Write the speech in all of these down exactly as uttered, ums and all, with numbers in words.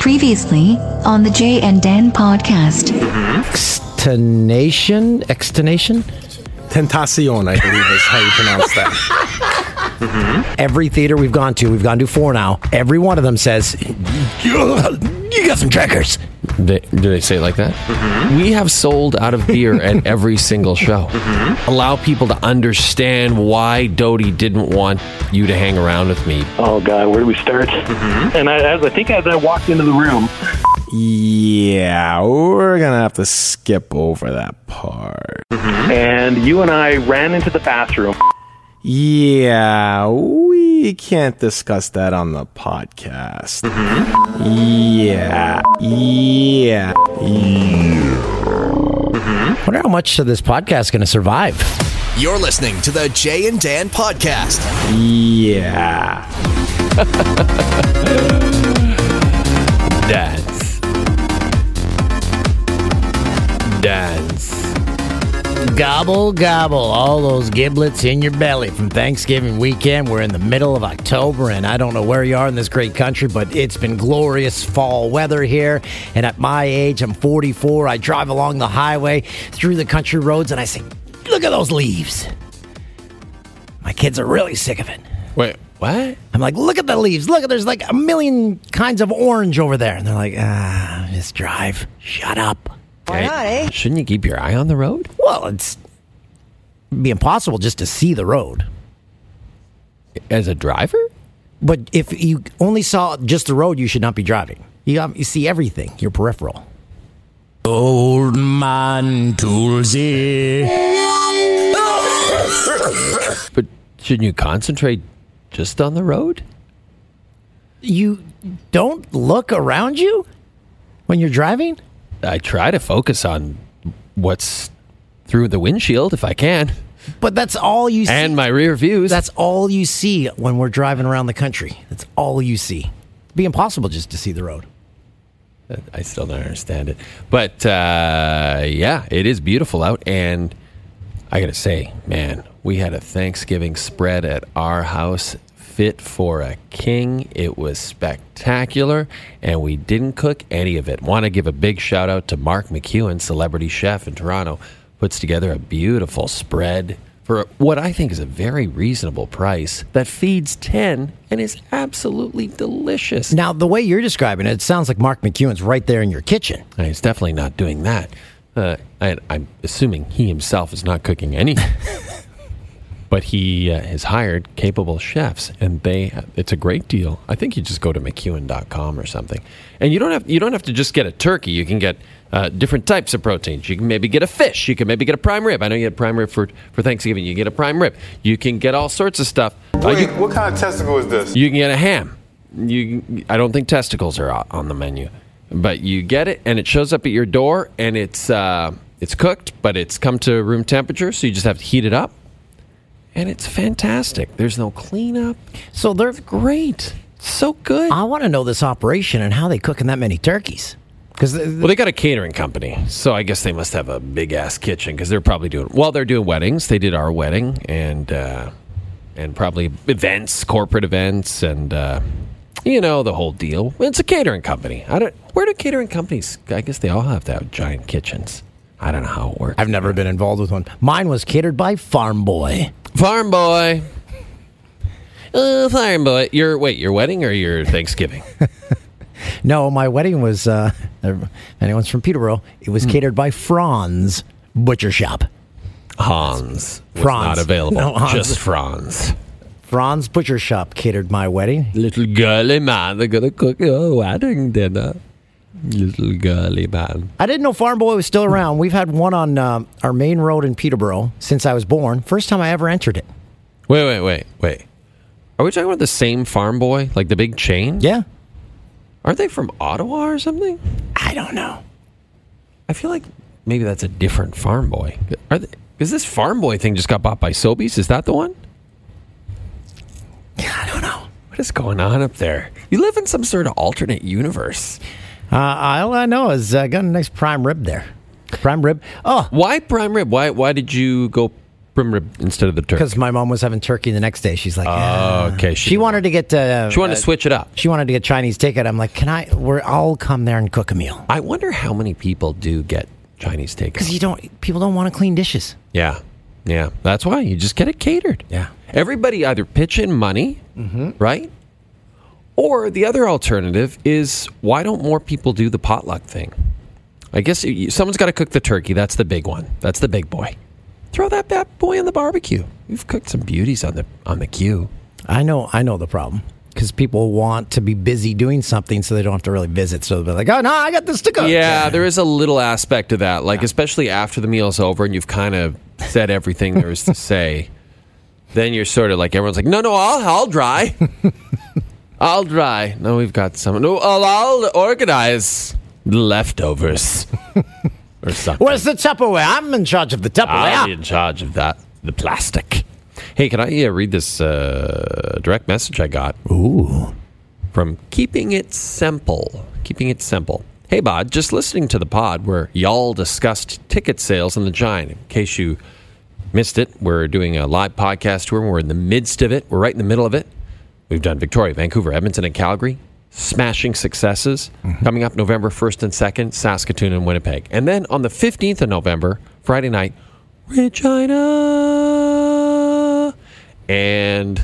Previously on the Jay and Dan podcast. Mm-hmm. Extination? Extination? Tentacion, I believe is how you pronounce that. Mm-hmm. Every theater we've gone to, we've gone to four now, every one of them says, you got some trackers. They, do they say it like that? Mm-hmm. We have sold out of beer at every single show. Mm-hmm. Allow people to understand why Doty didn't want you to hang around with me. Oh, God, where do we start? Mm-hmm. And I, as I think as I walked into the room... Yeah, we're going to have to skip over that part. Mm-hmm. And you and I ran into the bathroom... Yeah, we can't discuss that on the podcast. Mm-hmm. Yeah, yeah, yeah. Mm-hmm. Wonder how much of this podcast is going to survive. You're listening to the Jay and Dan podcast. Yeah. Dance. Dance. Gobble, gobble, all those giblets in your belly from Thanksgiving weekend. We're in the middle of October, and I don't know where you are in this great country, but it's been glorious fall weather here. And at my age, I'm forty-four, I drive along the highway through the country roads, and I say, look at those leaves. My kids are really sick of it. Wait, what? I'm like, look at the leaves. Look, there's like a million kinds of orange over there. And they're like, ah, just drive. Shut up. Why not, eh? Shouldn't you keep your eye on the road? Well, it's it'd be impossible just to see the road. As a driver? But if you only saw just the road, you should not be driving. You got, you see everything, your peripheral. Old man Toolsy. But shouldn't you concentrate just on the road? You don't look around you when you're driving? I try to focus on what's through the windshield if I can. But that's all you see. And my rear views. That's all you see when we're driving around the country. That's all you see. It'd be impossible just to see the road. I still don't understand it. But, uh, yeah, it is beautiful out. And I got to say, man, we had a Thanksgiving spread at our house. Fit for a king. It was spectacular, and we didn't cook any of it. Want to give a big shout out to Mark McEwen, celebrity chef in Toronto, puts together a beautiful spread for what I think is a very reasonable price that feeds ten and is absolutely delicious. Now, the way you're describing it, it sounds like Mark McEwen's right there in your kitchen. He's definitely not doing that. Uh, I, I'm assuming he himself is not cooking anything. But he uh, has hired capable chefs, and they—it's a great deal. I think you just go to McEwen dot com or something, and you don't have—you don't have to just get a turkey. You can get uh, different types of proteins. You can maybe get a fish. You can maybe get a prime rib. I know you had prime rib for, for Thanksgiving. You get a prime rib. You can get all sorts of stuff. Wait, uh, you, what kind of testicle is this? You can get a ham. You—I don't think testicles are on the menu, but you get it, and it shows up at your door, and it's—it's uh, it's cooked, but it's come to room temperature, so you just have to heat it up. And it's fantastic. There's no cleanup. So they're it's great. It's so good. I want to know this operation and how they cooking that many turkeys. Cause th- th- well, they got a catering company, so I guess they must have a big-ass kitchen because they're probably doing... Well, they're doing weddings. They did our wedding and uh, and probably events, corporate events, and, uh, you know, the whole deal. It's a catering company. I don't. Where do catering companies... I guess they all have to have giant kitchens. I don't know how it works. I've never been involved with one. Mine was catered by Farm Boy. Farm Boy. Uh, Farm Boy. Your, wait, your wedding or your Thanksgiving? No, my wedding was, uh, anyone's from Peterborough, it was mm. catered by Franz Butcher Shop. Hans. Franz. Not available. No, Hans. Just Franz. Franz Butcher Shop catered my wedding. Little girly man, they're going to cook your wedding dinner. Little girly man. I didn't know Farm Boy was still around. We've had one on um, our main road in Peterborough since I was born. First time I ever entered it. Wait, wait, wait, wait. Are we talking about the same Farm Boy? Like the big chain? Yeah. Aren't they from Ottawa or something? I don't know. I feel like maybe that's a different Farm Boy. Are they, is this Farm Boy thing just got bought by Sobeys? Is that the one? Yeah, I don't know. What is going on up there? You live in some sort of alternate universe. Uh, all I know is I uh, got a nice prime rib there. Prime rib. Oh, why prime rib? Why? Why did you go prime rib instead of the turkey? Because my mom was having turkey the next day. She's like, yeah. Oh, okay. She, she wanted to get... Uh, she wanted uh, to switch it up. She wanted to get Chinese takeout. I'm like, can I... We're, I'll come there and cook a meal. I wonder how many people do get Chinese takeout. Because you don't... People don't want to clean dishes. Yeah. Yeah. That's why. You just get it catered. Yeah. Everybody either pitch in money, mm-hmm. right? Or the other alternative is, why don't more people do the potluck thing? I guess someone's got to cook the turkey. That's the big one. That's the big boy. Throw that bad boy on the barbecue. We've cooked some beauties on the on the queue. I know, I know the problem, because people want to be busy doing something, so they don't have to really visit. So they're like, oh no, I got this to cook. Yeah, yeah. There is a little aspect to that, like yeah. especially after the meal's over and you've kind of said everything there is to say. Then you're sort of like, everyone's like, no, no, I'll I'll dry, I'll dry. No, we've got some. No, I'll, I'll organize the leftovers. Or something. Where's the Tupperware? I'm in charge of the Tupperware. I'm in charge of that. The plastic. Hey, can I uh, read this uh, direct message I got? Ooh. From Keeping It Simple. Keeping It Simple. Hey, Bod, just listening to the pod where y'all discussed ticket sales on the Giant. In case you missed it, we're doing a live podcast tour. We're in the midst of it. We're right in the middle of it. We've done Victoria, Vancouver, Edmonton, and Calgary. Smashing successes mm-hmm. coming up November first and second, Saskatoon and Winnipeg. And then on the fifteenth of November, Friday night, Regina. And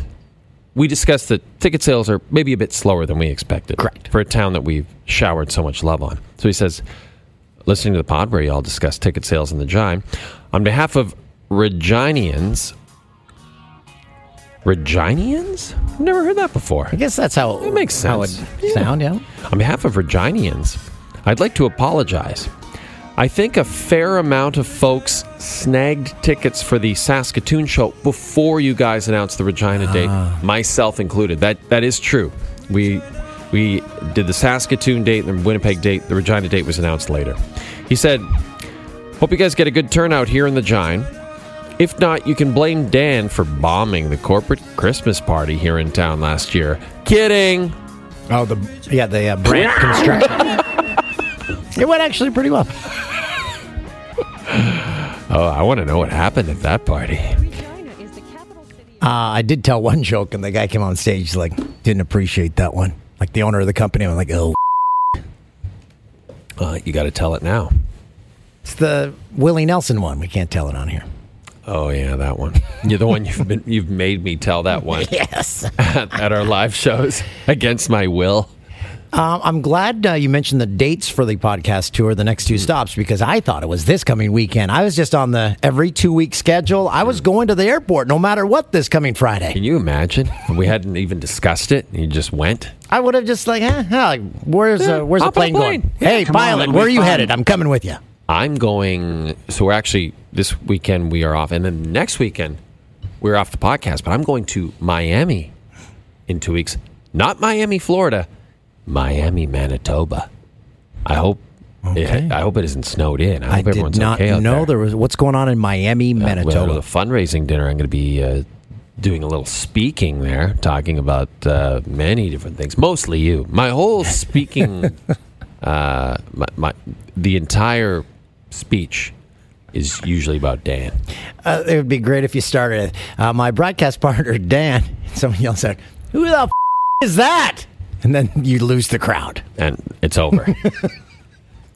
we discussed that ticket sales are maybe a bit slower than we expected. Correct. For a town that we've showered so much love on. So he says, listening to the pod where y'all discuss ticket sales in the Gym, on behalf of Reginians... Reginians? I've never heard that before. I guess that's how it, it makes sense. How it yeah. sound, yeah. On behalf of Reginians, I'd like to apologize. I think a fair amount of folks snagged tickets for the Saskatoon show before you guys announced the Regina ah. date, myself included. That that is true. We we did the Saskatoon date, the Winnipeg date, the Regina date was announced later. He said, hope you guys get a good turnout here in the Gym. If not, you can blame Dan for bombing the corporate Christmas party here in town last year. Kidding! Oh, the yeah, the uh, Brent construction. It went actually pretty well. Oh, I want to know what happened at that party. Uh, I did tell one joke, and the guy came on stage like, didn't appreciate that one. Like, the owner of the company, I was like, oh, uh, you got to tell it now. It's the Willie Nelson one. We can't tell it on here. Oh yeah, that one. You're the one you've been, you've made me tell that one. Yes, at, at our live shows against my will. Um, I'm glad uh, you mentioned the dates for the podcast tour, the next two stops, because I thought it was this coming weekend. I was just on the every two week schedule. I was going to the airport no matter what this coming Friday. Can you imagine? We hadn't even discussed it, and you just went. I would have just like, eh, like where's yeah, uh, where's the plane, plane going? Yeah, hey, pilot, on, where are you fun. headed? I'm coming with you. I'm going, so we're actually, this weekend we are off, and then next weekend we're off the podcast, but I'm going to Miami in two weeks. Not Miami, Florida, Miami, Manitoba. I hope okay. it, I hope it isn't snowed in. I, I hope everyone's okay out there. I did not know there was, what's going on in Miami, Manitoba? Uh, well, the fundraising dinner, I'm going to be uh, doing a little speaking there, talking about uh, many different things, mostly you. My whole speaking, uh, my, my the entire... speech is usually about Dan. Uh, it would be great if you started uh, my broadcast partner, Dan. Someone yells out, who the f*** is that? And then you lose the crowd. And it's over.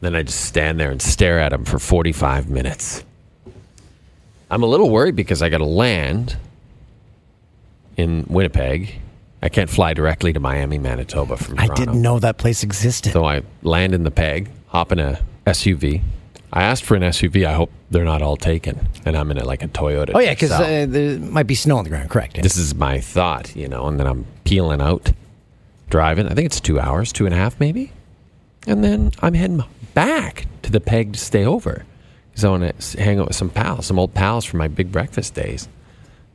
Then I just stand there and stare at him for forty-five minutes. I'm a little worried because I got to land in Winnipeg. I can't fly directly to Miami, Manitoba from Toronto. I didn't know that place existed. So I land in the peg, hop in a S U V. I asked for an S U V. I hope they're not all taken, and I'm in a, like a Toyota. Oh yeah, because uh, there might be snow on the ground. Correct. Yeah. This is my thought, you know. And then I'm peeling out, driving. I think it's two hours, two and a half maybe, and then I'm heading back to the peg to stay over because I want to hang out with some pals, some old pals from my big breakfast days.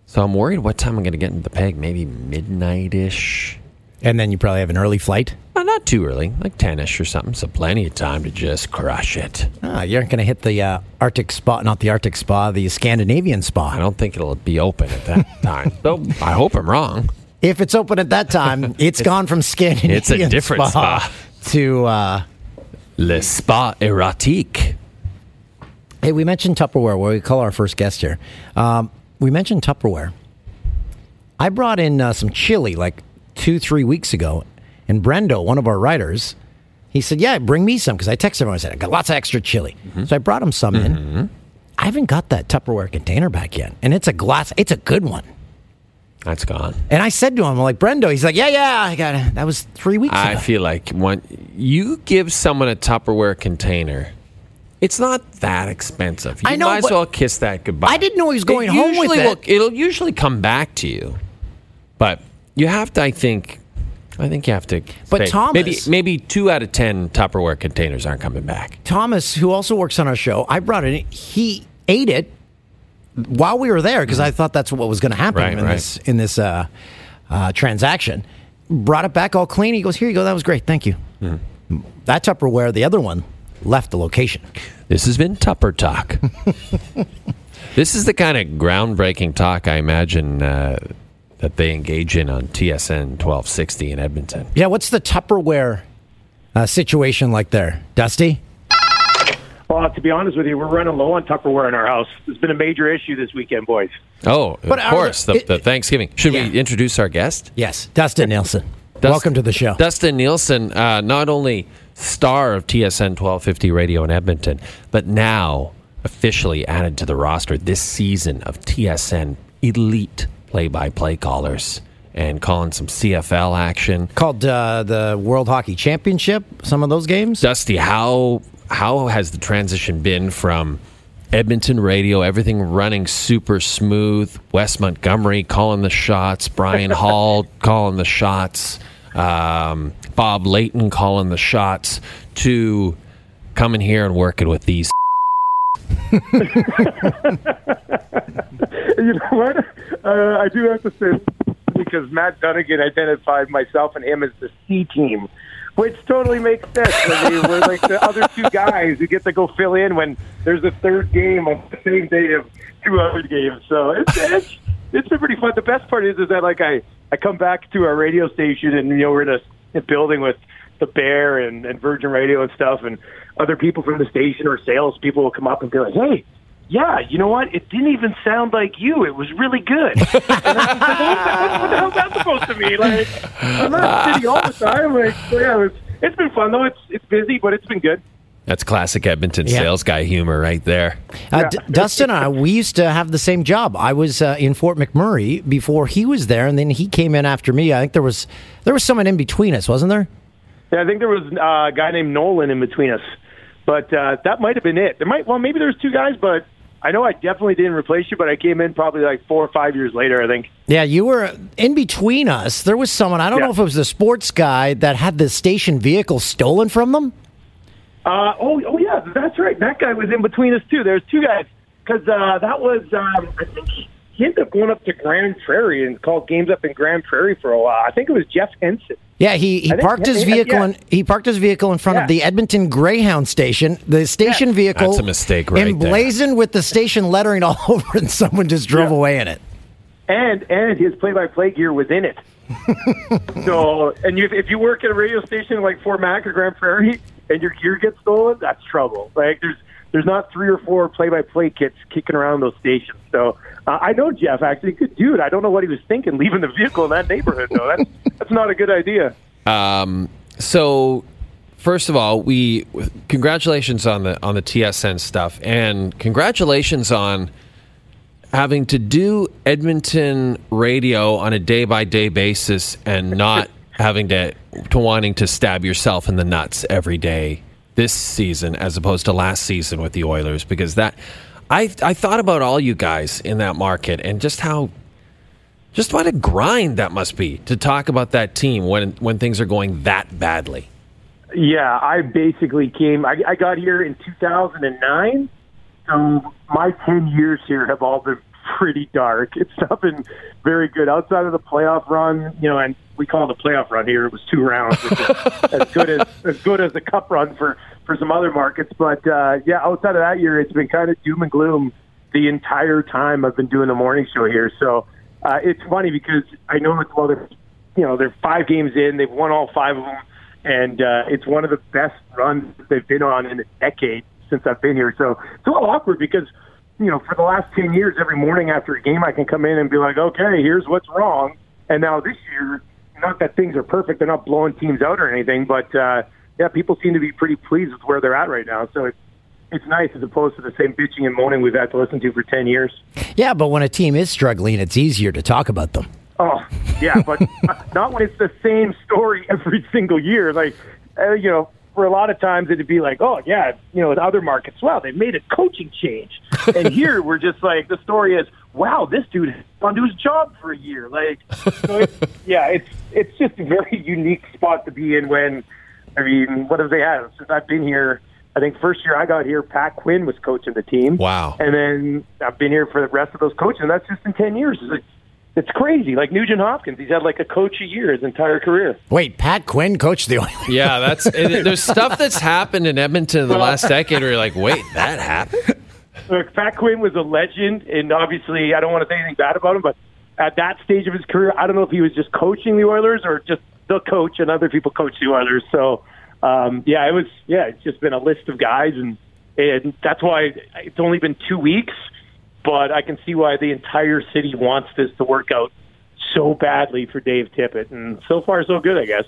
So I'm worried what time I'm going to get into the peg. Maybe midnight-ish. And then you probably have an early flight? Uh, not too early, like ten-ish or something, so plenty of time to just crush it. Ah, you're not going to hit the uh, Arctic Spa, not the Arctic Spa, the Scandinavian Spa. I don't think it'll be open at that time. So I hope I'm wrong. If it's open at that time, it's, it's gone from Scandinavian Spa. It's a different spa. spa. To... Uh, Le Spa Erotique. Hey, we mentioned Tupperware, where we call our first guest here. Um, we mentioned Tupperware. I brought in uh, some chili like two, three weeks ago, and Brendo, one of our writers, he said, yeah, bring me some, because I texted him and I said, I got lots of extra chili. Mm-hmm. So I brought him some mm-hmm. in. I haven't got that Tupperware container back yet, and it's a glass, it's a good one. That's gone. And I said to him, I'm like, Brendo, he's like, yeah, yeah, I got it. That was three weeks I ago. I feel like when you give someone a Tupperware container, it's not that expensive. You I know, might as well kiss that goodbye. I didn't know he was going it home with it. Will, it'll usually come back to you, but you have to, I think, I think you have to. But pay. Thomas. Maybe, maybe two out of ten Tupperware containers aren't coming back. Thomas, who also works on our show, I brought it in. He ate it while we were there, because I thought that's what was going to happen right, in right. this in this uh, uh, transaction. Brought it back all clean. He goes, here you go. That was great. Thank you. Mm-hmm. That Tupperware, the other one, left the location. This has been Tupper Talk. This is the kind of groundbreaking talk I imagine uh, that they engage in on T S N twelve sixty in Edmonton. Yeah, what's the Tupperware uh, situation like there, Dusty? Well, to be honest with you, we're running low on Tupperware in our house. It's been a major issue this weekend, boys. Oh, but of course, the, it, the Thanksgiving. Should yeah. we introduce our guest? Yes, Dustin Nielsen. Dust, Welcome to the show. Dustin Nielsen, uh, not only star of T S N twelve fifty Radio in Edmonton, but now officially added to the roster this season of T S N Elite play-by-play callers. And calling some C F L action. Called uh, the World Hockey Championship, some of those games. Dusty, how... How has the transition been from Edmonton radio, everything running super smooth, Wes Montgomery calling the shots, Brian Hall calling the shots, um, Bob Layton calling the shots, to coming here and working with these? You know what? Uh, I do have to say, because Matt Dunnigan identified myself and him as the C team. Which totally makes sense. I mean, we're like the other two guys who get to go fill in when there's a third game on the same day of two other games. So it's it's, it's been pretty fun. The best part is is that like I, I come back to our radio station, and you know we're in a, a building with the Bear and, and Virgin Radio and stuff, and other people from the station or sales people will come up and be like, hey, yeah, you know what? It didn't even sound like you. It was really good. And like, what, the, what the hell is that supposed to mean? Like, I'm not sitting all the time. Like, so yeah, it's, it's been fun, though. It's it's busy, but it's been good. That's classic Edmonton yeah. sales guy humor right there. Uh, yeah. D- Dustin and I, we used to have the same job. I was uh, in Fort McMurray before he was there, and then he came in after me. I think there was there was someone in between us, wasn't there? Yeah, I think there was uh, a guy named Nolan in between us. But uh, that might have been it. There might Well, maybe there's two guys, but... I know I definitely didn't replace you, but I came in probably like four or five years later, I think. Yeah, you were in between us. There was someone, I don't yeah. know if it was the sports guy that had the station vehicle stolen from them. Uh, oh, oh yeah, that's right. That guy was in between us, too. There's two guys. Because uh, that was, um, I think he ended up going up to Grand Prairie and called games up in Grand Prairie for a while. I think it was Jeff Henson. Yeah, he, he parked his vehicle yeah. in he parked his vehicle in front yeah. of the Edmonton Greyhound station. The station yeah. vehicle That's a mistake right emblazoned there. With the station lettering all over, and someone just drove yeah. away in it. And and his play-by-play gear was in it. So, and you, if you work at a radio station like Fort Mac or Grand Prairie and your gear gets stolen, that's trouble. Like there's there's not three or four play-by-play kits kicking around those stations. So, Uh, I know Jeff, actually. Good dude. I don't know what he was thinking, leaving the vehicle in that neighborhood, though. That's, that's not a good idea. Um, so, first of all, we congratulations on the on the T S N stuff, and congratulations on having to do Edmonton radio on a day-by-day basis and not having to, to wanting to stab yourself in the nuts every day this season as opposed to last season with the Oilers, because that... I I thought about all you guys in that market and just how, just what a grind that must be to talk about that team when when things are going that badly. Yeah, I basically came, I, I got here in two thousand nine, so my ten years here have all been pretty dark. It's not been very good outside of the playoff run, you know, and we call it a playoff run here. It was two rounds, which is as good as, as good as a cup run for for some other markets. But, uh, yeah, outside of that year, it's been kind of doom and gloom the entire time I've been doing the morning show here. So uh, it's funny because I know it's, well, they're, you know, they're five games in. They've won all five of them. And uh, it's one of the best runs they've been on in a decade since I've been here. So it's a little awkward because you know, for the last ten years, every morning after a game, I can come in and be like, okay, here's what's wrong. And now this year, not that things are perfect, they're not blowing teams out or anything, but uh, yeah, people seem to be pretty pleased with where they're at right now. So it's It's nice as opposed to the same bitching and moaning we've had to listen to for ten years. Yeah, but when a team is struggling, it's easier to talk about them. Oh, yeah, but not when it's the same story every single year. Like, uh, you know, for a lot of times it'd be like, oh, yeah, you know, with other markets, wow, they've made a coaching change. And here we're just like, the story is, wow, this dude has gone to his job for a year. Like, so it's, yeah, it's, it's just a very unique spot to be in when, I mean, what have they had? Since I've been here, I think first year I got here, Pat Quinn was coaching the team. Wow. And then I've been here for the rest of those coaches, and that's just in ten years. It's, like, it's crazy. Like Nugent Hopkins, he's had like a coach a year his entire career. Wait, Pat Quinn coached the Oilers? Yeah, that's, it, there's stuff that's happened in Edmonton in the last decade where you're like, wait, that happened? Look, Pat Quinn was a legend, and obviously I don't want to say anything bad about him, but at that stage of his career, I don't know if he was just coaching the Oilers or just the coach and other people coach the Oilers, so... Um, yeah, it was. Yeah, it's just been a list of guys, and, and that's why it's only been two weeks. But I can see why the entire city wants this to work out so badly for Dave Tippett, and so far so good, I guess.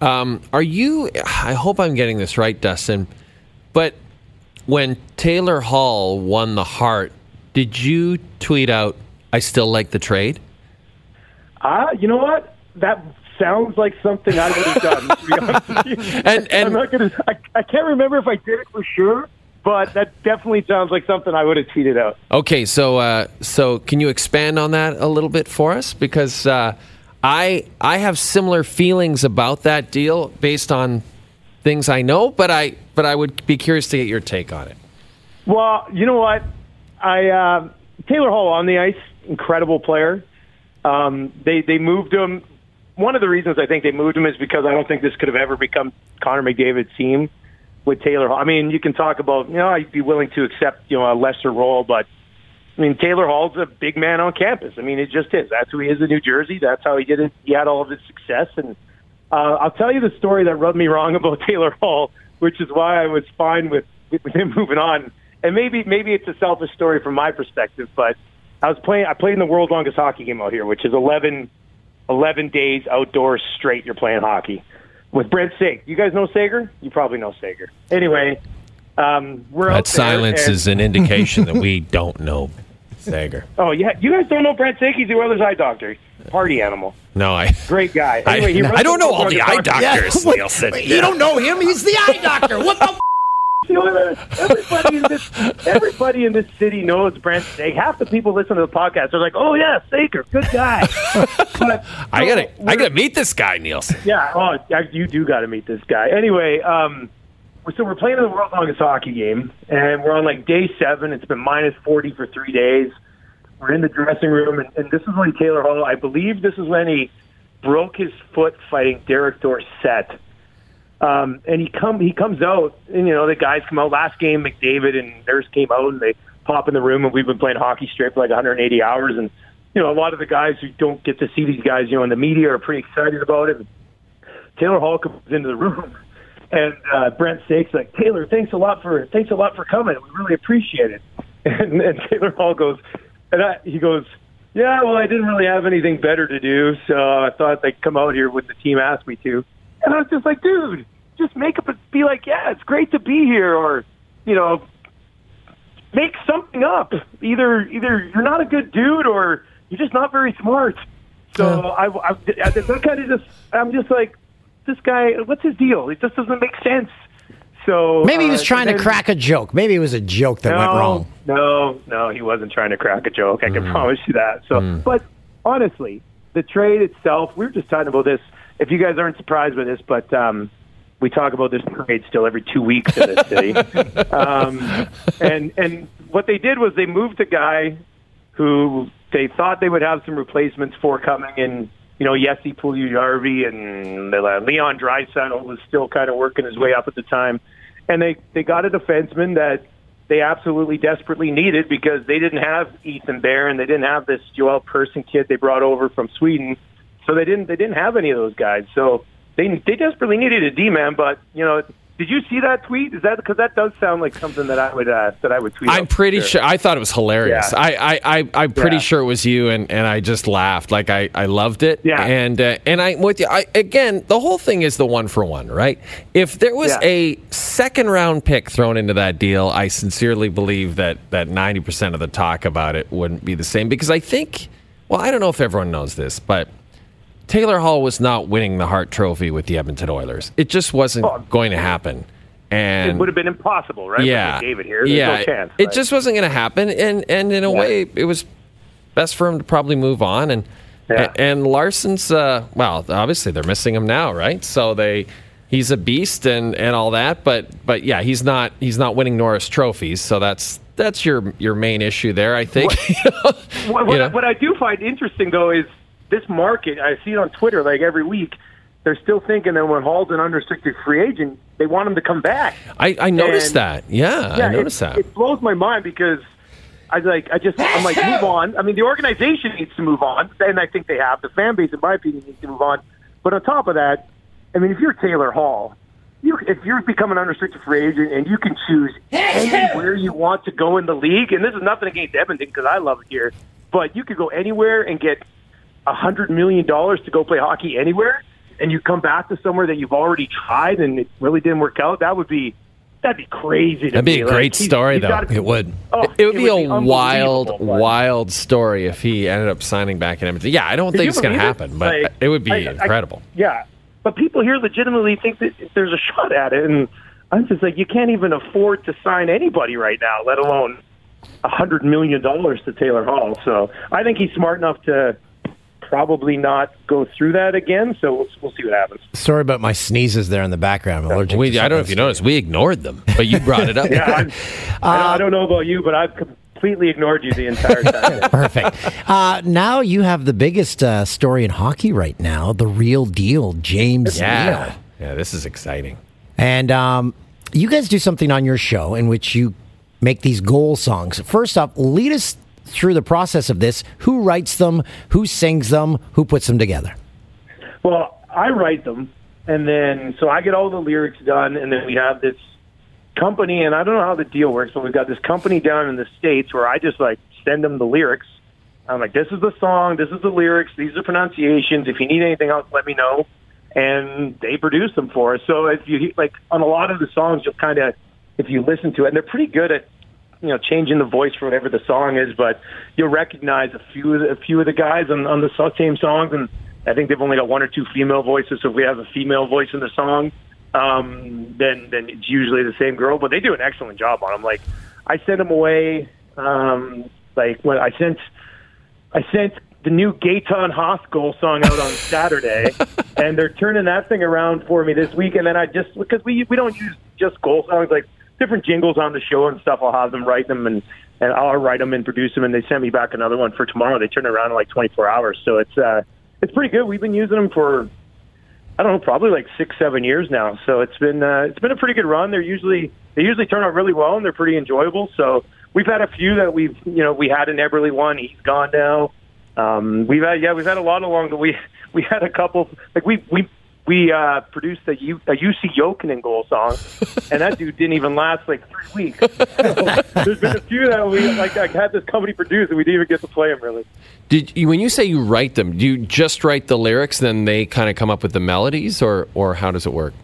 Um, are you? I hope I'm getting this right, Dustin. But when Taylor Hall won the Hart, did you tweet out, "I still like the trade"? Ah, uh, you know what? That. Sounds like something I would have done, to be honest with you. And, and I'm not gonna, I, I can't remember if I did it for sure, but that definitely sounds like something I would have tweeted out. Okay, so uh, so can you expand on that a little bit for us? Because uh, I I have similar feelings about that deal based on things I know, but I but I would be curious to get your take on it. Well, you know what, I uh, Taylor Hall on the ice, incredible player. Um, they they moved him. One of the reasons I think they moved him is because I don't think this could have ever become Connor McDavid's team with Taylor Hall. I mean, you can talk about, you know, I'd be willing to accept, you know, a lesser role, but, I mean, Taylor Hall's a big man on campus. I mean, it just is. That's who he is in New Jersey. That's how he did it. He had all of his success. And uh, I'll tell you the story that rubbed me wrong about Taylor Hall, which is why I was fine with, with him moving on. And maybe maybe it's a selfish story from my perspective, but I was playing. I played in the world's longest hockey game out here, which is eleven Eleven days outdoors straight, you're playing hockey with Brent Saker. You guys know Saker? You probably know Saker. Anyway, um, we're that out silence there is an indication that we don't know Saker. Oh yeah, you guys don't know Brent Saker? He's the Oilers eye doctor, party animal. No, I great guy. Anyway, I, he no, I don't know all the eye doctors. Yeah. Nielsen. You yeah. don't know him? He's the eye doctor. What the? F- you know, everybody in this everybody in this city knows Brent Saker. Half the people listen to the podcast. They're like, "Oh yeah, Saker, good guy." But, I gotta, know, I gotta meet this guy, Nielsen. Yeah, oh, you do gotta meet this guy. Anyway, um, so we're playing in the world's longest hockey game, and we're on like day seven. It's been minus forty for three days. We're in the dressing room, and, and this is when Taylor Hall, I believe, this is when he broke his foot fighting Derek Dorsett. Um, and he come he comes out, and, you know, the guys come out. Last game, McDavid and Nurse came out, and they pop in the room, and we've been playing hockey straight for like one hundred eighty hours. And, you know, a lot of the guys who don't get to see these guys, you know, in the media are pretty excited about it. And Taylor Hall comes into the room, and uh, Brent Saker's like, "Taylor, thanks a lot for thanks a lot for coming. We really appreciate it." And, and Taylor Hall goes, and I, he goes, "Yeah, well, I didn't really have anything better to do, so I thought I'd come out here when the team asked me to." And I was just like, dude, just make up and be like, yeah, it's great to be here, or, you know, make something up. Either either you're not a good dude or you're just not very smart. So I, I, I that kind of just, I'm just like, this guy, what's his deal? It just doesn't make sense. So maybe he was uh, trying then, to crack a joke. Maybe it was a joke that no, went wrong. No, no, he wasn't trying to crack a joke. I can mm. promise you that. So, mm. but honestly, the trade itself, we were just talking about this. If you guys aren't surprised by this, but um, we talk about this trade still every two weeks in this city. um, and and what they did was they moved a guy who they thought they would have some replacements for coming in. You know, Jesse Puljujarvi and Leon Draisaitl was still kind of working his way up at the time. And they, they got a defenseman that they absolutely desperately needed because they didn't have Ethan Bear and they didn't have this Joel Persson kid they brought over from Sweden. So they didn't they didn't have any of those guys. So they they desperately needed a D-man, but, you know, Did you see that tweet? Is that because that does sound like something that I would uh, that I would tweet? I'm pretty sure. sure. I thought it was hilarious. Yeah. I, I, I I'm pretty yeah. sure it was you, and, and I just laughed. Like I, I loved it. Yeah. And uh, and I with you. I again, the whole thing is the one for one, right? If there was yeah. a second round pick thrown into that deal, I sincerely believe that that ninety percent of the talk about it wouldn't be the same, because I think. Well, I don't know if everyone knows this, but Taylor Hall was not winning the Hart Trophy with the Edmonton Oilers. It just wasn't oh, going to happen. And it would have been impossible, right? Yeah. David here. There's yeah, no chance. Right? It just wasn't going to happen. And, and in a yeah. way, it was best for him to probably move on. And yeah. and, and Larson's, uh, well, obviously they're missing him now, right? So they he's a beast and, and all that. But but yeah, he's not he's not winning Norris trophies. So that's that's your your main issue there, I think. What, what, you know? What I do find interesting, though, is this market, I see it on Twitter like every week, they're still thinking that when Hall's an unrestricted free agent, they want him to come back. I, I noticed and, that. Yeah, yeah, I noticed it, that. It blows my mind because I like I just I'm like move on. I mean, the organization needs to move on, and I think they have. The fan base, in my opinion, needs to move on. But on top of that, I mean, if you're Taylor Hall, you, if you become an unrestricted free agent and you can choose anywhere you want to go in the league, and this is nothing against Edmonton because I love it here, but you could go anywhere and get one hundred million dollars to go play hockey anywhere, and you come back to somewhere that you've already tried and it really didn't work out, that would be that'd be crazy. That'd be a great story, though. It would. It would be a wild, wild story if he ended up signing back in Edmonton. Yeah, I don't think it's going to happen, but it would be incredible. Yeah, but people here legitimately think that there's a shot at it, and I'm just like, you can't even afford to sign anybody right now, let alone one hundred million dollars to Taylor Hall. So I think he's smart enough to probably not go through that again, so we'll, we'll see what happens. Sorry about my sneezes there in the background. I'm allergic we, to I don't know if you noticed, we ignored them, but you brought it up. yeah, I'm, uh, I don't know about you, but I've completely ignored you the entire time. Perfect. Uh, now you have the biggest uh, story in hockey right now, the real deal, James yeah. Neal. Yeah, this is exciting. And um, you guys do something on your show in which you make these goal songs. First up, lead us through the process of this. Who writes them? Who sings them? Who puts them together? Well, I write them, and then so I get all the lyrics done, and then we have this company, and I don't know how the deal works, but we've got this company down in the States where I just like send them the lyrics. I'm like, this is the song, this is the lyrics, these are pronunciations. If you need anything else, let me know. And they produce them for us. So if you like on a lot of the songs, you'll kind of, if you listen to it, and they're pretty good at, you know, changing the voice for whatever the song is, but you'll recognize a few of the, a few of the guys on, on the same songs, and I think they've only got one or two female voices. So if we have a female voice in the song, um, then then it's usually the same girl. But they do an excellent job on them. Like I sent them away. Um, like when I sent, I sent the new Gaetan Haas goal song out on Saturday, and they're turning that thing around for me this week. And then I just because we we don't use just goal songs like. Different jingles on the show and stuff. I'll have them write them, and, and I'll write them and produce them, and they send me back another one for tomorrow. They turn around in like twenty-four hours, so it's uh, it's pretty good. We've been using them for I don't know, probably like six, seven years now. So it's been uh, it's been a pretty good run. They're usually they usually turn out really well, and they're pretty enjoyable. So we've had a few that we've you know we had an Eberle one. He's gone now. Um, we've had yeah we've had a lot along the we we had a couple like we we. We uh, produced a, U- a U C Jokinen goal song, and that dude didn't even last like three weeks. So there's been a few that we like, like had this company produce, and we didn't even get to play them really. Did you, when you say you write them, do you just write the lyrics, then they kind of come up with the melodies, or, or how does it work?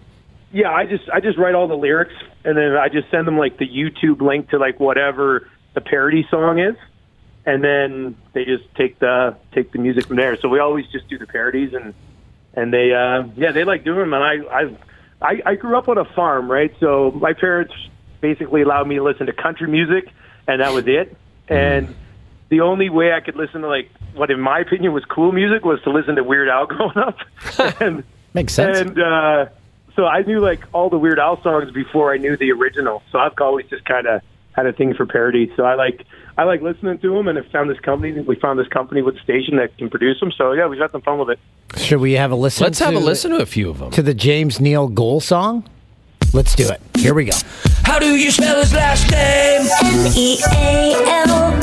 Yeah, I just I just write all the lyrics, and then I just send them like the YouTube link to like whatever the parody song is, and then they just take the take the music from there. So we always just do the parodies and. And they, uh, yeah, they like doing them. And I, I, I grew up on a farm, right? So my parents basically allowed me to listen to country music, and that was it. And the only way I could listen to like what, in my opinion, was cool music was to listen to Weird Al growing up. And, makes sense. And uh, so I knew like all the Weird Al songs before I knew the original. So I've always just kind of had a thing for parody. So I like, I like listening to them, and I found this company. We found this company with a station that can produce them. So yeah, we've got some fun with it. Should we have a listen? Let's to have a listen to a few of them. To the James Neal goal song? Let's do it. Here we go. How do you spell his last name? N E A L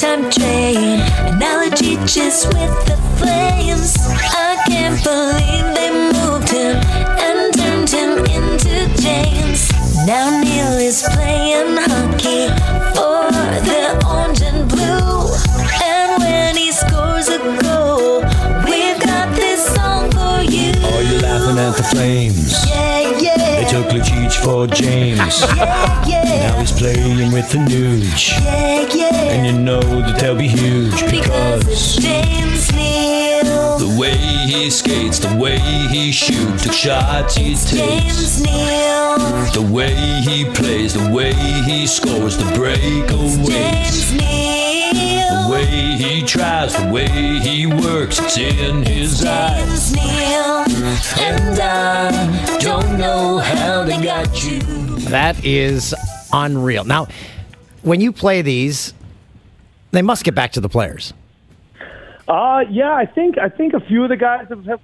time train. Analogy just with the flames. I can't believe they moved him and turned him into James. Now Neal is playing hockey for the orange and blue. And when he scores a goal, we've got this song for you. Oh, you're laughing at the flames. Yeah, yeah. They took Lucic for James. Yeah, yeah. Now he's playing with the Nuge. Yeah, yeah. And you know that they'll be huge because, because it's James Neal. The way he skates, the way he shoots, the shots he takes. James Neal. The way he plays, the way he scores, the breakaways. James Neal. The way he tries, the way he works, it's in his eyes. James Neal. And I don't know how they got you. That is unreal. Now, when you play these, they must get back to the players. Uh, yeah, I think I think a few of the guys have, have,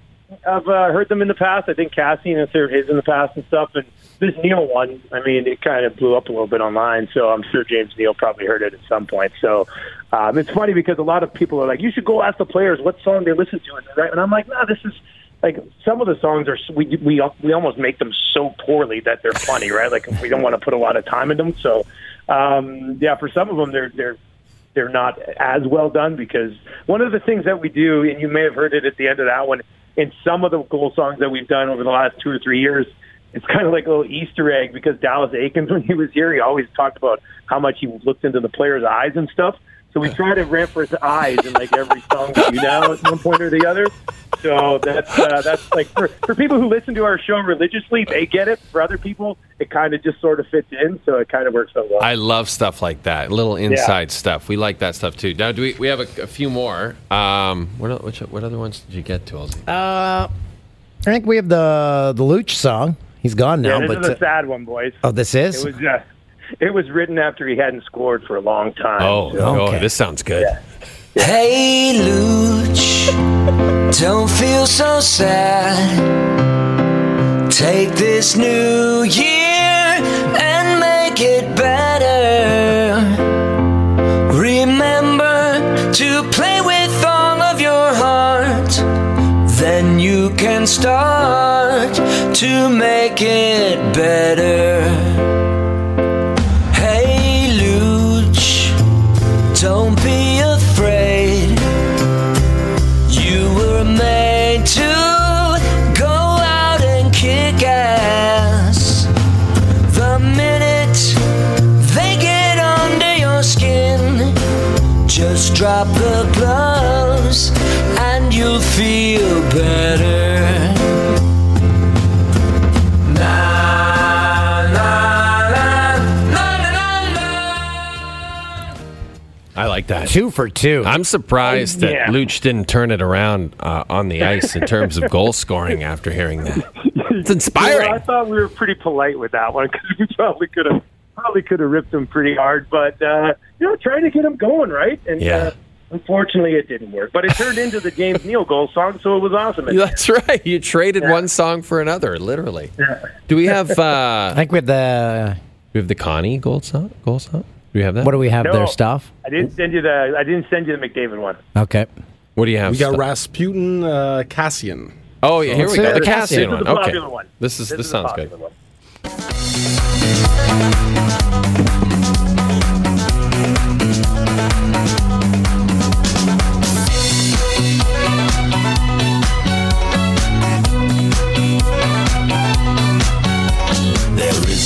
have uh, heard them in the past. I think Cassian has heard his in the past and stuff. And this Neal one, I mean, it kind of blew up a little bit online. So I'm sure James Neal probably heard it at some point. So um, it's funny because a lot of people are like, you should go ask the players what song they listen to. And I'm like, no, nah, this is... Like, some of the songs are, we we we almost make them so poorly that they're funny, right? Like, we don't want to put a lot of time in them. So, um, yeah, for some of them, they're they're they're not as well done because one of the things that we do, and you may have heard it at the end of that one, in some of the goal songs that we've done over the last two or three years, it's kind of like a little Easter egg because Dallas Akins, when he was here, he always talked about how much he looked into the players' eyes and stuff. So we try to ramp for his eyes in, like, every song we do now at one point or the other. So that's, uh, that's like, for, for people who listen to our show religiously, they get it. For other people, it kind of just sort of fits in, so it kind of works out well. I love stuff like that, little inside yeah. stuff. We like that stuff, too. Now, do we we have a, a few more. Um, what, which, what other ones did you get to, Elsie? Uh, I think we have the the Luch song. He's gone now. Yeah, this but is a uh, sad one, boys. Oh, this is? It was, uh, it was written after he hadn't scored for a long time. Oh, so. okay. oh this sounds good. Yeah. Hey, Luch, don't feel so sad. Take this new year and make it better. Remember to play with all of your heart. Then you can start to make it better. Hey, Luch, don't be drop the gloves and you'll feel better. Na, na, na, na, na, na. I like that. Two for two. I'm surprised that yeah. Luch didn't turn it around uh, on the ice in terms of goal scoring after hearing that. It's inspiring. Yeah, I thought we were pretty polite with that one because we probably could have Probably could have ripped him pretty hard, but, uh, you know, trying to get him going, right? And yeah. uh, unfortunately, it didn't work. But it turned into the James Neal goal song, so it was awesome. That's right. You traded yeah. one song for another, literally. Yeah. Do we have... Uh, I think we have the... We have the Connie goal song? Goal song? Do we have that? What do we have no, there, Staff? I didn't send you the I didn't send you the McDavid one. Okay. What do you have, We got Staff? Rasputin uh, Cassian. Oh, yeah, so here we go. The Cassian one. This is the okay. one. This, is, this, this is sounds good. One.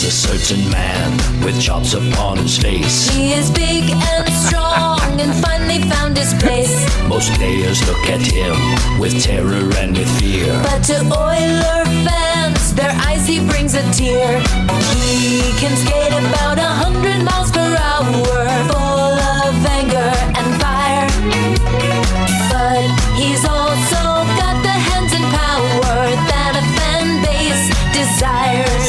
A certain man with chops upon his face. He is big and strong and finally found his place. Most players look at him with terror and with fear. But to Oiler fans, their eyes he brings a tear. He can skate about a hundred miles per hour, full of anger and fire. But he's also got the hands and power that a fan base desires.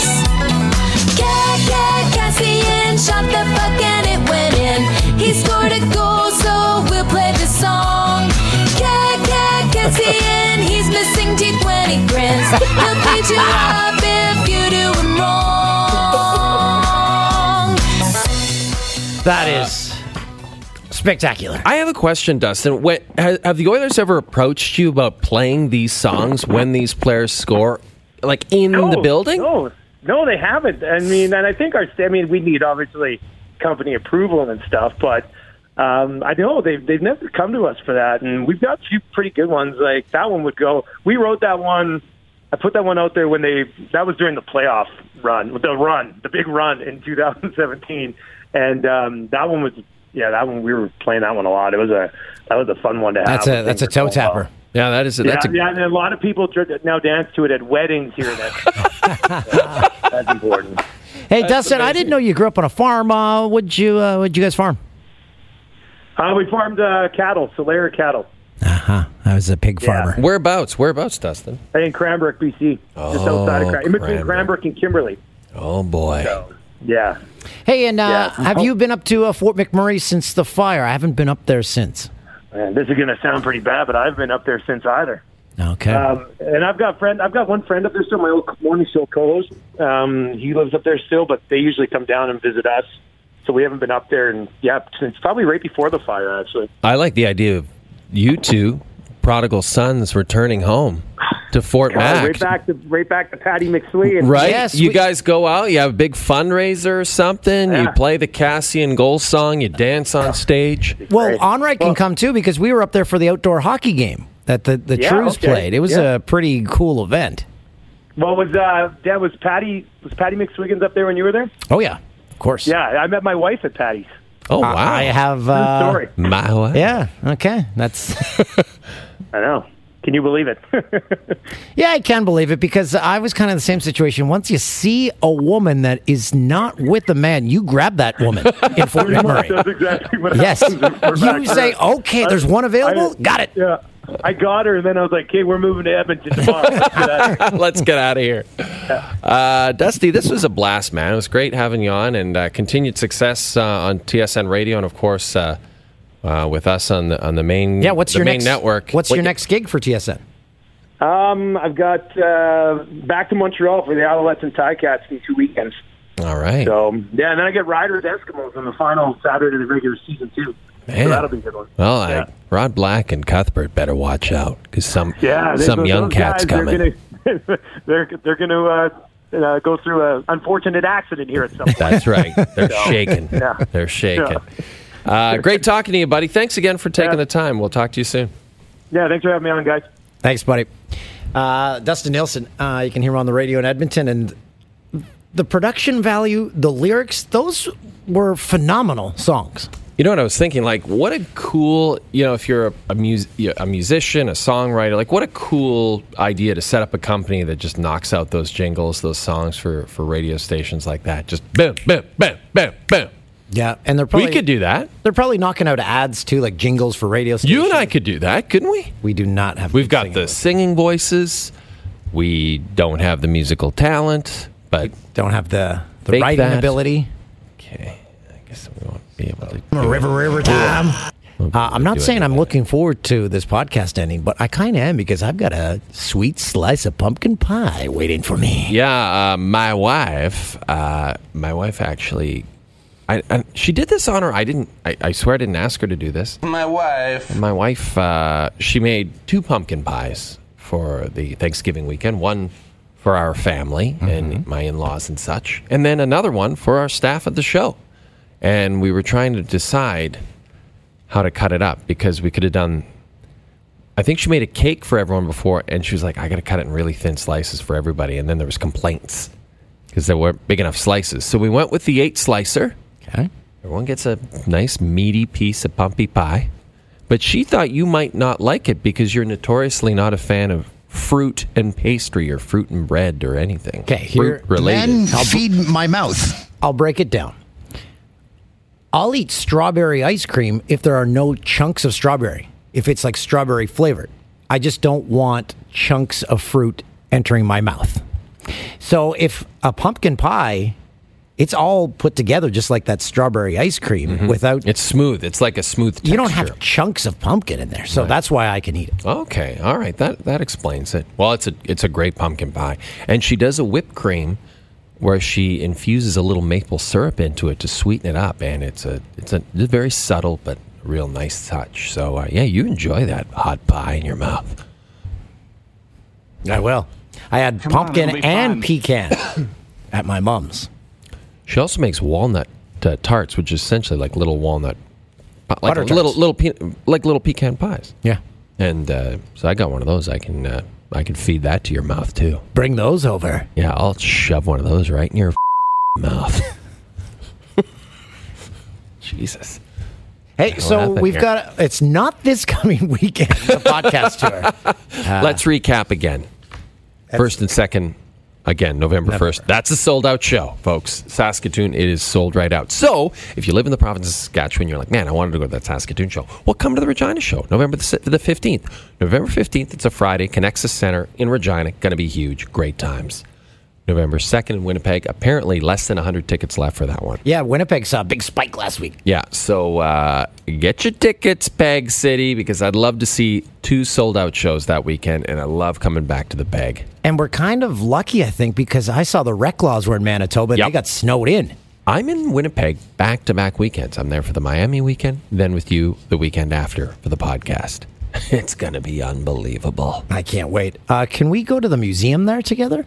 Shot the puck and it went in. He scored a goal, so we'll play the song. Cat, cat, Cassian, he's missing teeth when he grins. He'll beat you up if you do him wrong. That is spectacular. I have a question, Dustin. What, have the Oilers ever approached you about playing these songs when these players score, like in no, the building? No, no, they haven't. I mean, and I think our, I mean, we need obviously company approval and stuff, but um, I know they've they've never come to us for that. And we've got a few pretty good ones. Like that one would go. We wrote that one. I put that one out there when they, that was during the playoff run, the run, the big run in two thousand seventeen. And um, that one was, yeah, that one, we were playing that one a lot. It was a, that was a fun one to have. That's a, that's a toe tapper. Well. Yeah, that is a, that's yeah, a... yeah, and a lot of people now dance to it at weddings here. That, yeah, that's important. Hey, that's Dustin, amazing. I didn't know you grew up on a farm. Uh, what'd you, uh, what'd you guys farm? Uh, we farmed uh, cattle, Solera cattle. Uh-huh. I was a pig farmer. Yeah. Whereabouts? Whereabouts, Dustin? In Cranbrook, B C. Oh, just outside of Cranbrook. In between Cranbrook and Kimberley. Oh, boy. So, yeah. Hey, and uh, yeah. have oh. you been up to uh, Fort McMurray since the fire? I haven't been up there since. Man, this is going to sound pretty bad, but I've been up there since either. Okay. Um, and I've got friend. I've got one friend up there still, my old morning show co-host. Um, he lives up there still, but they usually come down and visit us. So we haven't been up there, and yeah, since probably right before the fire, actually. I like the idea of you two prodigal sons returning home to Fort Mac. Right back to right back to Patty McSwiggins. Right? Yes, you we, guys go out, you have a big fundraiser or something, yeah. you play the Cassian goal song, you dance on stage. Well, Onright can well, come too because we were up there for the outdoor hockey game that the, the yeah, Trues okay. played. It was yeah. a pretty cool event. Well, was uh, Dad, was Patty was Patty McSwiggins up there when you were there? Oh yeah, of course. Yeah, I met my wife at Patty's. Oh, wow. I have... Uh, story. My wife. Yeah, okay. That's... I know. Can you believe it? Yeah, I can believe it because I was kind of the same situation. Once you see a woman that is not with a man, you grab that woman in Fort McMurray. That's exactly what yes. You say, okay, there's one available? I, Got it. Yeah. I got her, and then I was like, okay, we're moving to Edmonton tomorrow. Let's get out of here. Let's get out of here. Uh, Dusty, this was a blast, man. It was great having you on, and uh, continued success uh, on T S N Radio and, of course, uh, uh, with us on the on the main, yeah, what's the your main next, network. What's what, your next gig for T S N? Um, I've got uh, back to Montreal for the Alouettes and Ticats these two weekends. All right. So yeah, and then I get Riders Eskimos on the final Saturday of the regular season, too. Man. So that'll be a good one. Well, yeah. I, Rod Black and Cuthbert better watch out because some yeah, they, some young cats guys, coming. They're gonna, they're, they're going to uh, uh, go through an unfortunate accident here at some point. That's right. They're so, shaking. Yeah. They're shaking. Yeah. Uh, great talking to you, buddy. Thanks again for taking yeah. the time. We'll talk to you soon. Yeah, thanks for having me on, guys. Thanks, buddy. Uh, Dustin Nielsen, uh, you can hear him on the radio in Edmonton. And the production value, the lyrics, those were phenomenal songs. You know what I was thinking? Like, what a cool, you know, if you're a, a, mus- a musician, a songwriter, like, what a cool idea to set up a company that just knocks out those jingles, those songs for, for radio stations like that. Just boom, boom, boom, boom, boom. Yeah, and they're probably... We could do that. They're probably knocking out ads, too, like jingles for radio stations. You and I could do that, couldn't we? We do not have... We've got the singing voices. We don't have the musical talent, but... We don't have the, the writing that. ability. Okay. I guess we won't. I'm river, river time. Uh, I'm not saying I'm looking forward to this podcast ending, but I kind of am because I've got a sweet slice of pumpkin pie waiting for me. Yeah, uh, my wife, uh, my wife actually, I, I, she did this on her. I didn't. I, I swear I didn't ask her to do this. My wife, my wife, uh, she made two pumpkin pies for the Thanksgiving weekend. One for our family mm-hmm. and my in-laws and such, and then another one for our staff at the show. And we were trying to decide how to cut it up because we could have done... I think she made a cake for everyone before, and she was like, I got to cut it in really thin slices for everybody. And then there was complaints because there weren't big enough slices. So we went with the eight slicer. Okay. Everyone gets a nice meaty piece of pumpkin pie. But she thought you might not like it because you're notoriously not a fan of fruit and pastry or fruit and bread or anything. Okay, here. Fruit related. Men feed my mouth. I'll break it down. I'll eat strawberry ice cream if there are no chunks of strawberry, if it's like strawberry flavored. I just don't want chunks of fruit entering my mouth. So if a pumpkin pie, it's all put together just like that strawberry ice cream mm-hmm. without... It's smooth. It's like a smooth texture. You don't have chunks of pumpkin in there, so right. that's why I can eat it. Okay. All right. That that explains it. Well, it's a it's a great pumpkin pie. And she does a whipped cream where she infuses a little maple syrup into it to sweeten it up, and it's a it's a very subtle but real nice touch. So, uh, yeah, you enjoy that hot pie in your mouth. I will. I had Come pumpkin on, and fun. pecan at my mom's. She also makes walnut uh, tarts, which is essentially like little walnut, uh, like Butter little tarts. little pe- like little pecan pies. Yeah, and uh, so I got one of those. I can uh, I can feed that to your mouth too. Bring those over. Yeah, I'll shove one of those right in your f- mouth. Jesus. Hey, What's so we've here? got a, it's not this coming weekend. The podcast tour. Uh, Let's recap again. First and second. Again, November first. That's a sold-out show, folks. Saskatoon, it is sold right out. So, if you live in the province of Saskatchewan, you're like, man, I wanted to go to that Saskatoon show. Well, come to the Regina show, November the fifteenth. November fifteenth, it's a Friday. Connexa Center in Regina. Going to be huge. Great times. November second in Winnipeg. Apparently, less than one hundred tickets left for that one. Yeah, Winnipeg saw a big spike last week. Yeah, so uh, get your tickets, Peg City, because I'd love to see two sold-out shows that weekend, and I love coming back to the Peg. And we're kind of lucky, I think, because I saw the Reclaws were in Manitoba. Yep. They got snowed in. I'm in Winnipeg back-to-back weekends. I'm there for the Miami weekend, then with you the weekend after for the podcast. It's going to be unbelievable. I can't wait. Uh, can we go to the museum there together?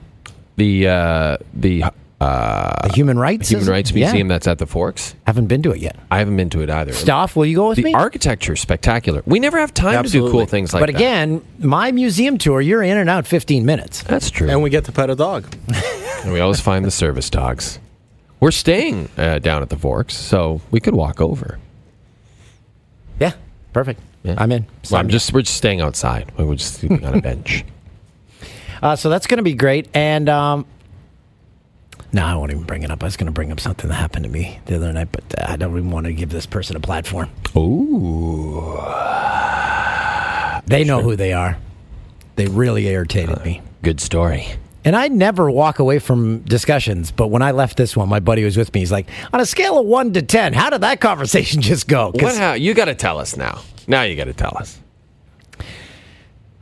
The uh, the, uh, the Human Rights Human Rights Museum yeah. that's at the Forks. Haven't been to it yet. I haven't been to it either. Staff, will you go with the me? The architecture spectacular. We never have time Absolutely. to do cool things like but that. But again, my museum tour, you're in and out fifteen minutes. That's true. And we get to pet a dog. And we always find the service dogs. We're staying uh, down at the Forks, so we could walk over. Yeah, perfect. Yeah. I'm in. Well, I'm just we're just staying outside. We're just sleeping on a bench. Uh, so that's going to be great. And um, no, I won't even bring it up. I was going to bring up something that happened to me the other night, but uh, I don't even want to give this person a platform. Ooh. They know sure. who they are. They really irritated uh, me. Good story. And I never walk away from discussions, but when I left this one, my buddy was with me. He's like, on a scale of one to ten, how did that conversation just go? What, how, you got to tell us now. Now you got to tell us.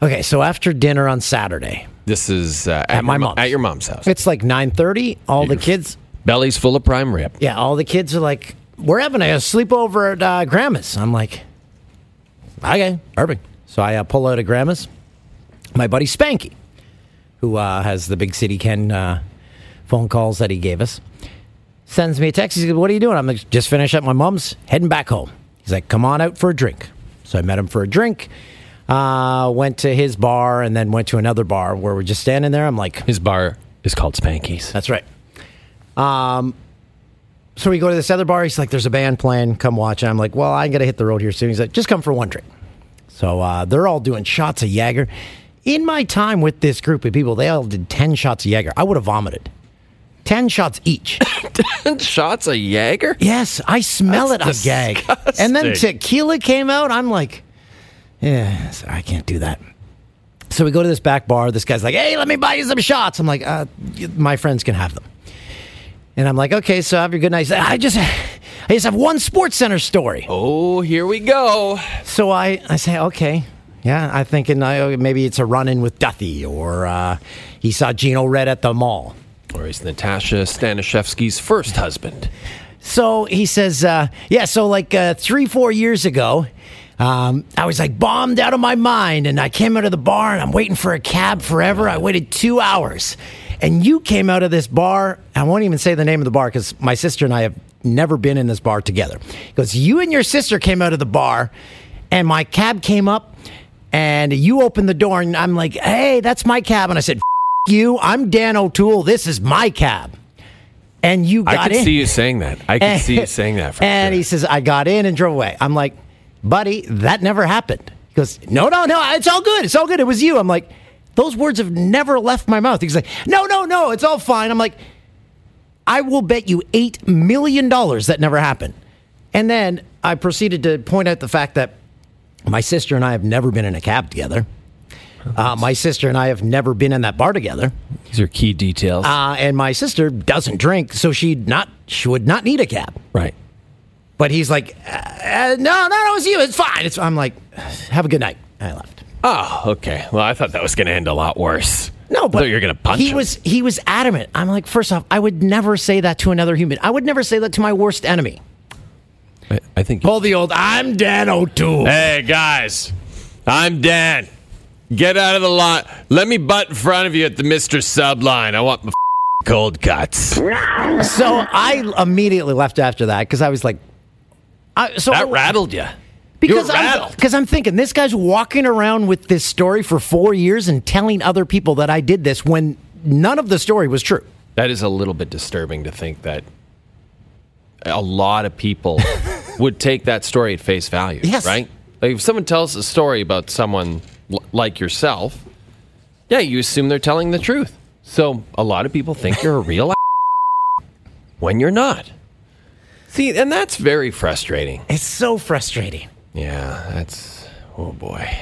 Okay, so after dinner on Saturday. This is uh, at, at my mom's. At your mom's house. It's like nine thirty. All your the kids. Belly's full of prime rib. Yeah, all the kids are like, we're having a sleepover at uh, Grandma's. I'm like, okay, perfect. So I uh, pull out of Grandma's. My buddy Spanky, who uh, has the Big City Ken uh, phone calls that he gave us, sends me a text. He says, what are you doing? I'm like, just finished up my mom's, heading back home. He's like, come on out for a drink. So I met him for a drink. Uh, went to his bar and then went to another bar where we're just standing there. I'm like... His bar is called Spanky's. That's right. Um, so we go to this other bar. He's like, there's a band playing. Come watch. And I'm like, well, I'm going to hit the road here soon. He's like, just come for one drink. So uh, they're all doing shots of Jaeger. In my time with this group of people, they all did ten shots of Jaeger. I would have vomited. ten shots each. ten shots of Jaeger? Yes. I smell That's it. I'm gagged. And then tequila came out. I'm like... Yeah, so I can't do that. So we go to this back bar. This guy's like, hey, let me buy you some shots. I'm like, uh, my friends can have them. And I'm like, okay, so have a good night. Like, I just I just have one Sports Center story. Oh, here we go. So I, I say, okay, yeah, I think in, uh, maybe it's a run-in with Duthie, or uh, he saw Gino Red at the mall. Or he's Natasha Stanishevsky's first husband. So he says, uh, yeah, so like uh, three, four years ago, Um, I was like bombed out of my mind, and I came out of the bar, and I'm waiting for a cab forever. I waited two hours, and you came out of this bar. I won't even say the name of the bar because my sister and I have never been in this bar together. Because you and your sister came out of the bar, and my cab came up, and you opened the door, and I'm like, "Hey, that's my cab," and I said, "F- you, I'm Dan O'Toole. This is my cab." And you got in. I could in. see you saying that. I could see you saying that. For and sure. He says, "I got in and drove away." I'm like, buddy, that never happened. He goes, no, no, no, it's all good. It's all good. It was you. I'm like, those words have never left my mouth. He's like, no, no, no, it's all fine. I'm like, I will bet you eight million dollars that never happened. And then I proceeded to point out the fact that my sister and I have never been in a cab together. Uh, my sister and I have never been in that bar together. These are key details. Uh, and my sister doesn't drink, so she'd not, she would not need a cab. Right. But he's like, uh, no, no, no, it's you. It's fine. It's, I'm like, have a good night. I left. Oh, okay. Well, I thought that was going to end a lot worse. No, but you're going to punch he him. was he was adamant. I'm like, first off, I would never say that to another human. I would never say that to my worst enemy. I, I think pull the old "I'm Dan O'Toole." Hey guys, I'm Dan. Get out of the line. Let me butt in front of you at the Mister Sub line. I want my f- cold cuts. So I immediately left after that because I was like, I, so that I, rattled you. Because I'm, because I'm thinking, this guy's walking around with this story for four years and telling other people that I did this when none of the story was true. That is a little bit disturbing to think that a lot of people would take that story at face value, yes. right? Like if someone tells a story about someone l- like yourself, yeah, you assume they're telling the truth. So a lot of people think you're a real a- when you're not. See, and that's very frustrating. It's so frustrating. Yeah, that's... Oh, boy.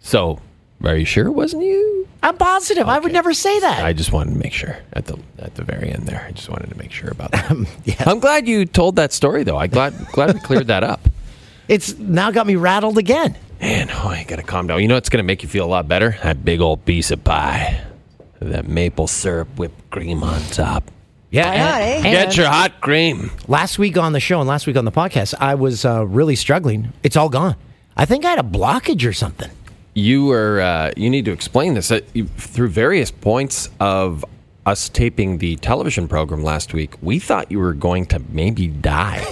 So, are you sure it wasn't you? I'm positive. Okay. I would never say that. I just wanted to make sure at the at the very end there. I just wanted to make sure about that. Um, yeah. I'm glad you told that story, though. I'm glad, glad we cleared that up. It's now got me rattled again. Man, oh, I got to calm down. You know what's going to make you feel a lot better? That big old piece of pie. That maple syrup whipped cream on top. Yeah, aye, and, aye. And get your hot cream. Last week on the show and last week on the podcast, I was uh, really struggling. It's all gone. I think I had a blockage or something. You were. Uh, you need to explain this uh, you, through various points of us taping the television program last week. We thought you were going to maybe die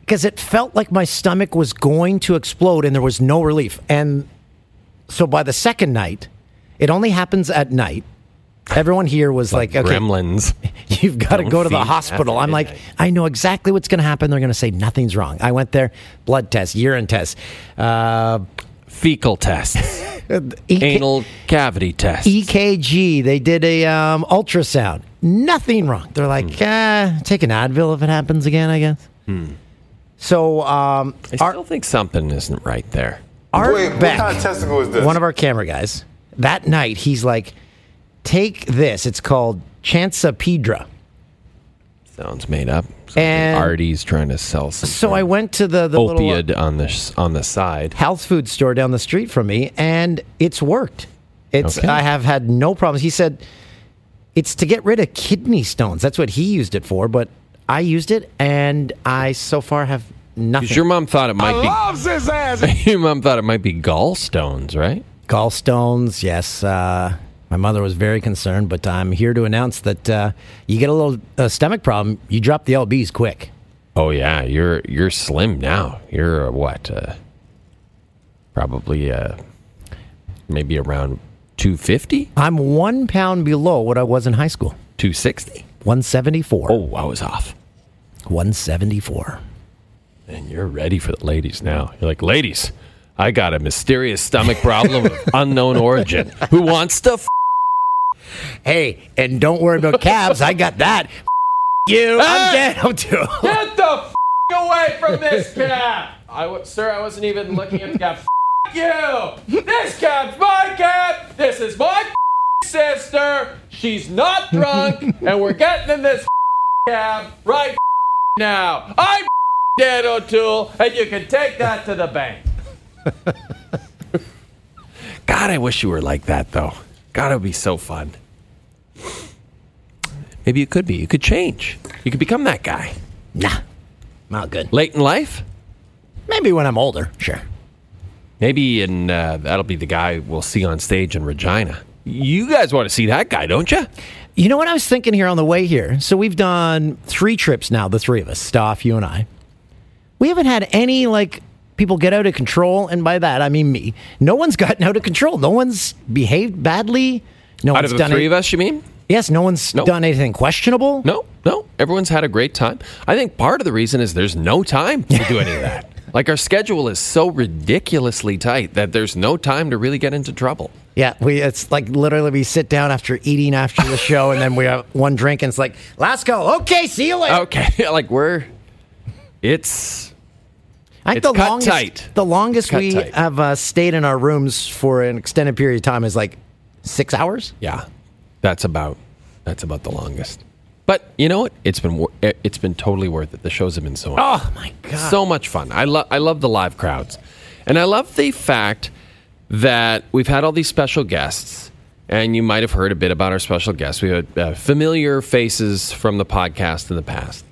because it felt like my stomach was going to explode, and there was no relief. And so by the second night, it only happens at night. Everyone here was like, like okay, gremlins. You've got to go to the hospital. I'm midnight. like, I know exactly what's going to happen. They're going to say nothing's wrong. I went there, blood test, urine test, uh, fecal test, E K- anal cavity test, E K G. They did a um, ultrasound. Nothing wrong. They're like, mm. uh, take an Advil if it happens again, I guess. Mm. So um, I still our, think something isn't right there. Art Wait, Beck, what kind of testicle is this? One of our camera guys, that night, he's like, take this. It's called Chancipedra. Sounds made up. And Artie's trying to sell some. So I went to the, the opiate little, uh, on the on the side health food store down the street from me, and it's worked. It's okay. I have had no problems. He said it's to get rid of kidney stones. That's what he used it for. But I used it, and I so far have nothing. Because your mom thought it might I be. Loves this ass. Your mom thought it might be gallstones, right? Gallstones, yes. Uh, My mother was very concerned, but I'm here to announce that uh, you get a little uh, stomach problem, you drop the L Bs quick. Oh yeah, you're you're slim now. You're uh, what? Uh, probably uh, maybe around two fifty. I'm one pound below what I was in high school. two sixty? one seventy-four. Oh, I was off. one seventy-four. And you're ready for the ladies now. You're like, ladies, I got a mysterious stomach problem of unknown origin. Who wants to? F- Hey, and don't worry about calves. I got that. F- you, I'm dead. I'm too. Get the f- away from this calf. I w- sir, I wasn't even looking at the calf. F- you. This calf's my calf. This is my f- sister. She's not drunk, and we're getting in this f- calf right f- now. I'm f- dead, O'Toole, and you can take that to the bank. God, I wish you were like that, though. God, it would be so fun. Maybe you could be. You could change. You could become that guy. Nah, not good. Late in life? Maybe when I'm older, sure. Maybe, and uh, that'll be the guy we'll see on stage in Regina. You guys want to see that guy, don't you? You know what I was thinking here on the way here? So we've done three trips now, the three of us, Stoff, you and I. We haven't had any, like... people get out of control, and by that I mean me. No one's gotten out of control. No one's behaved badly. No out one's of the done three any- of us, you mean? Yes, no one's no. done anything questionable. No, no. Everyone's had a great time. I think part of the reason is there's no time to do any of that. Like, our schedule is so ridiculously tight that there's no time to really get into trouble. Yeah, we it's like literally we sit down after eating after the show, and then we have one drink, and it's like, let's go. Okay, see you later. Okay, like we're... It's... I think it's the, cut longest, tight. the longest cut we tight. have uh, stayed in our rooms for an extended period of time is like six hours. Yeah, that's about that's about the longest. But you know what? It's been wor- it's been totally worth it. The shows have been so oh my god, so much fun. I love I love the live crowds, and I love the fact that we've had all these special guests. And you might have heard a bit about our special guests. We had uh, familiar faces from the podcast in the past,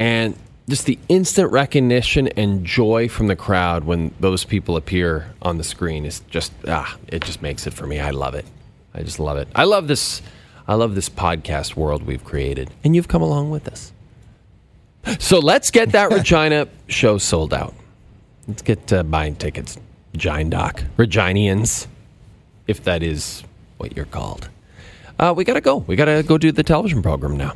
and just the instant recognition and joy from the crowd when those people appear on the screen is just, ah, it just makes it for me. I love it. I just love it. I love this. I love this podcast world we've created, and you've come along with us. So let's get that Regina show sold out. Let's get uh, buying tickets, Gine Doc, Reginians, if that is what you're called. Uh, we gotta go. We gotta go do the television program now.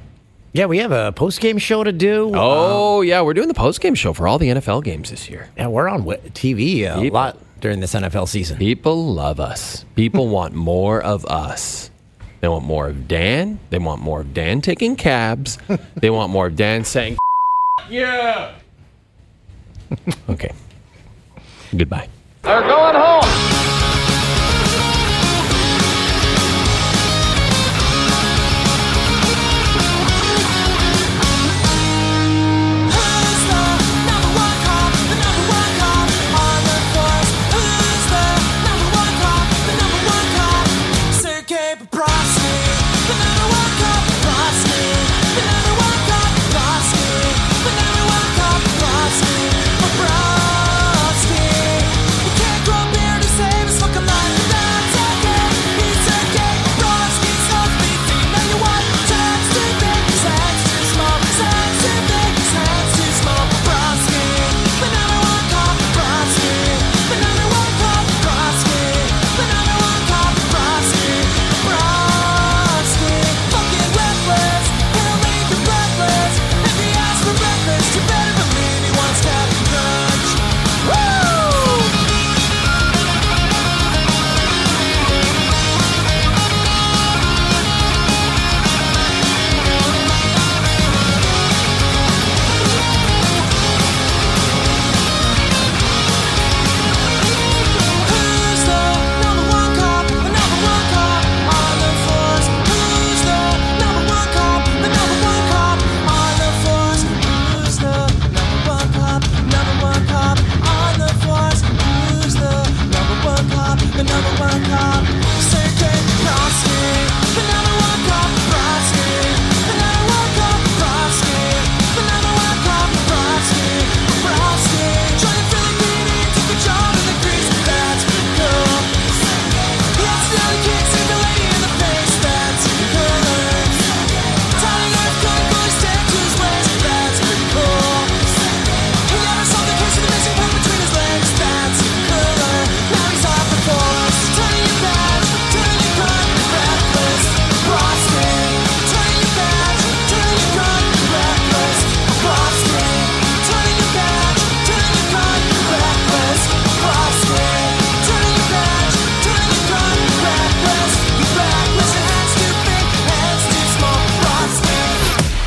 Yeah, we have a post-game show to do. Oh, uh, yeah, we're doing the post-game show for all the N F L games this year. Yeah, we're on T V a people, lot during this N F L season. People love us. People want more of us. They want more of Dan. They want more of Dan taking cabs. They want more of Dan saying, yeah. Okay. Goodbye. They're going home.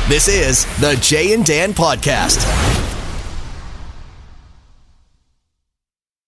This is the Jay and Dan Podcast.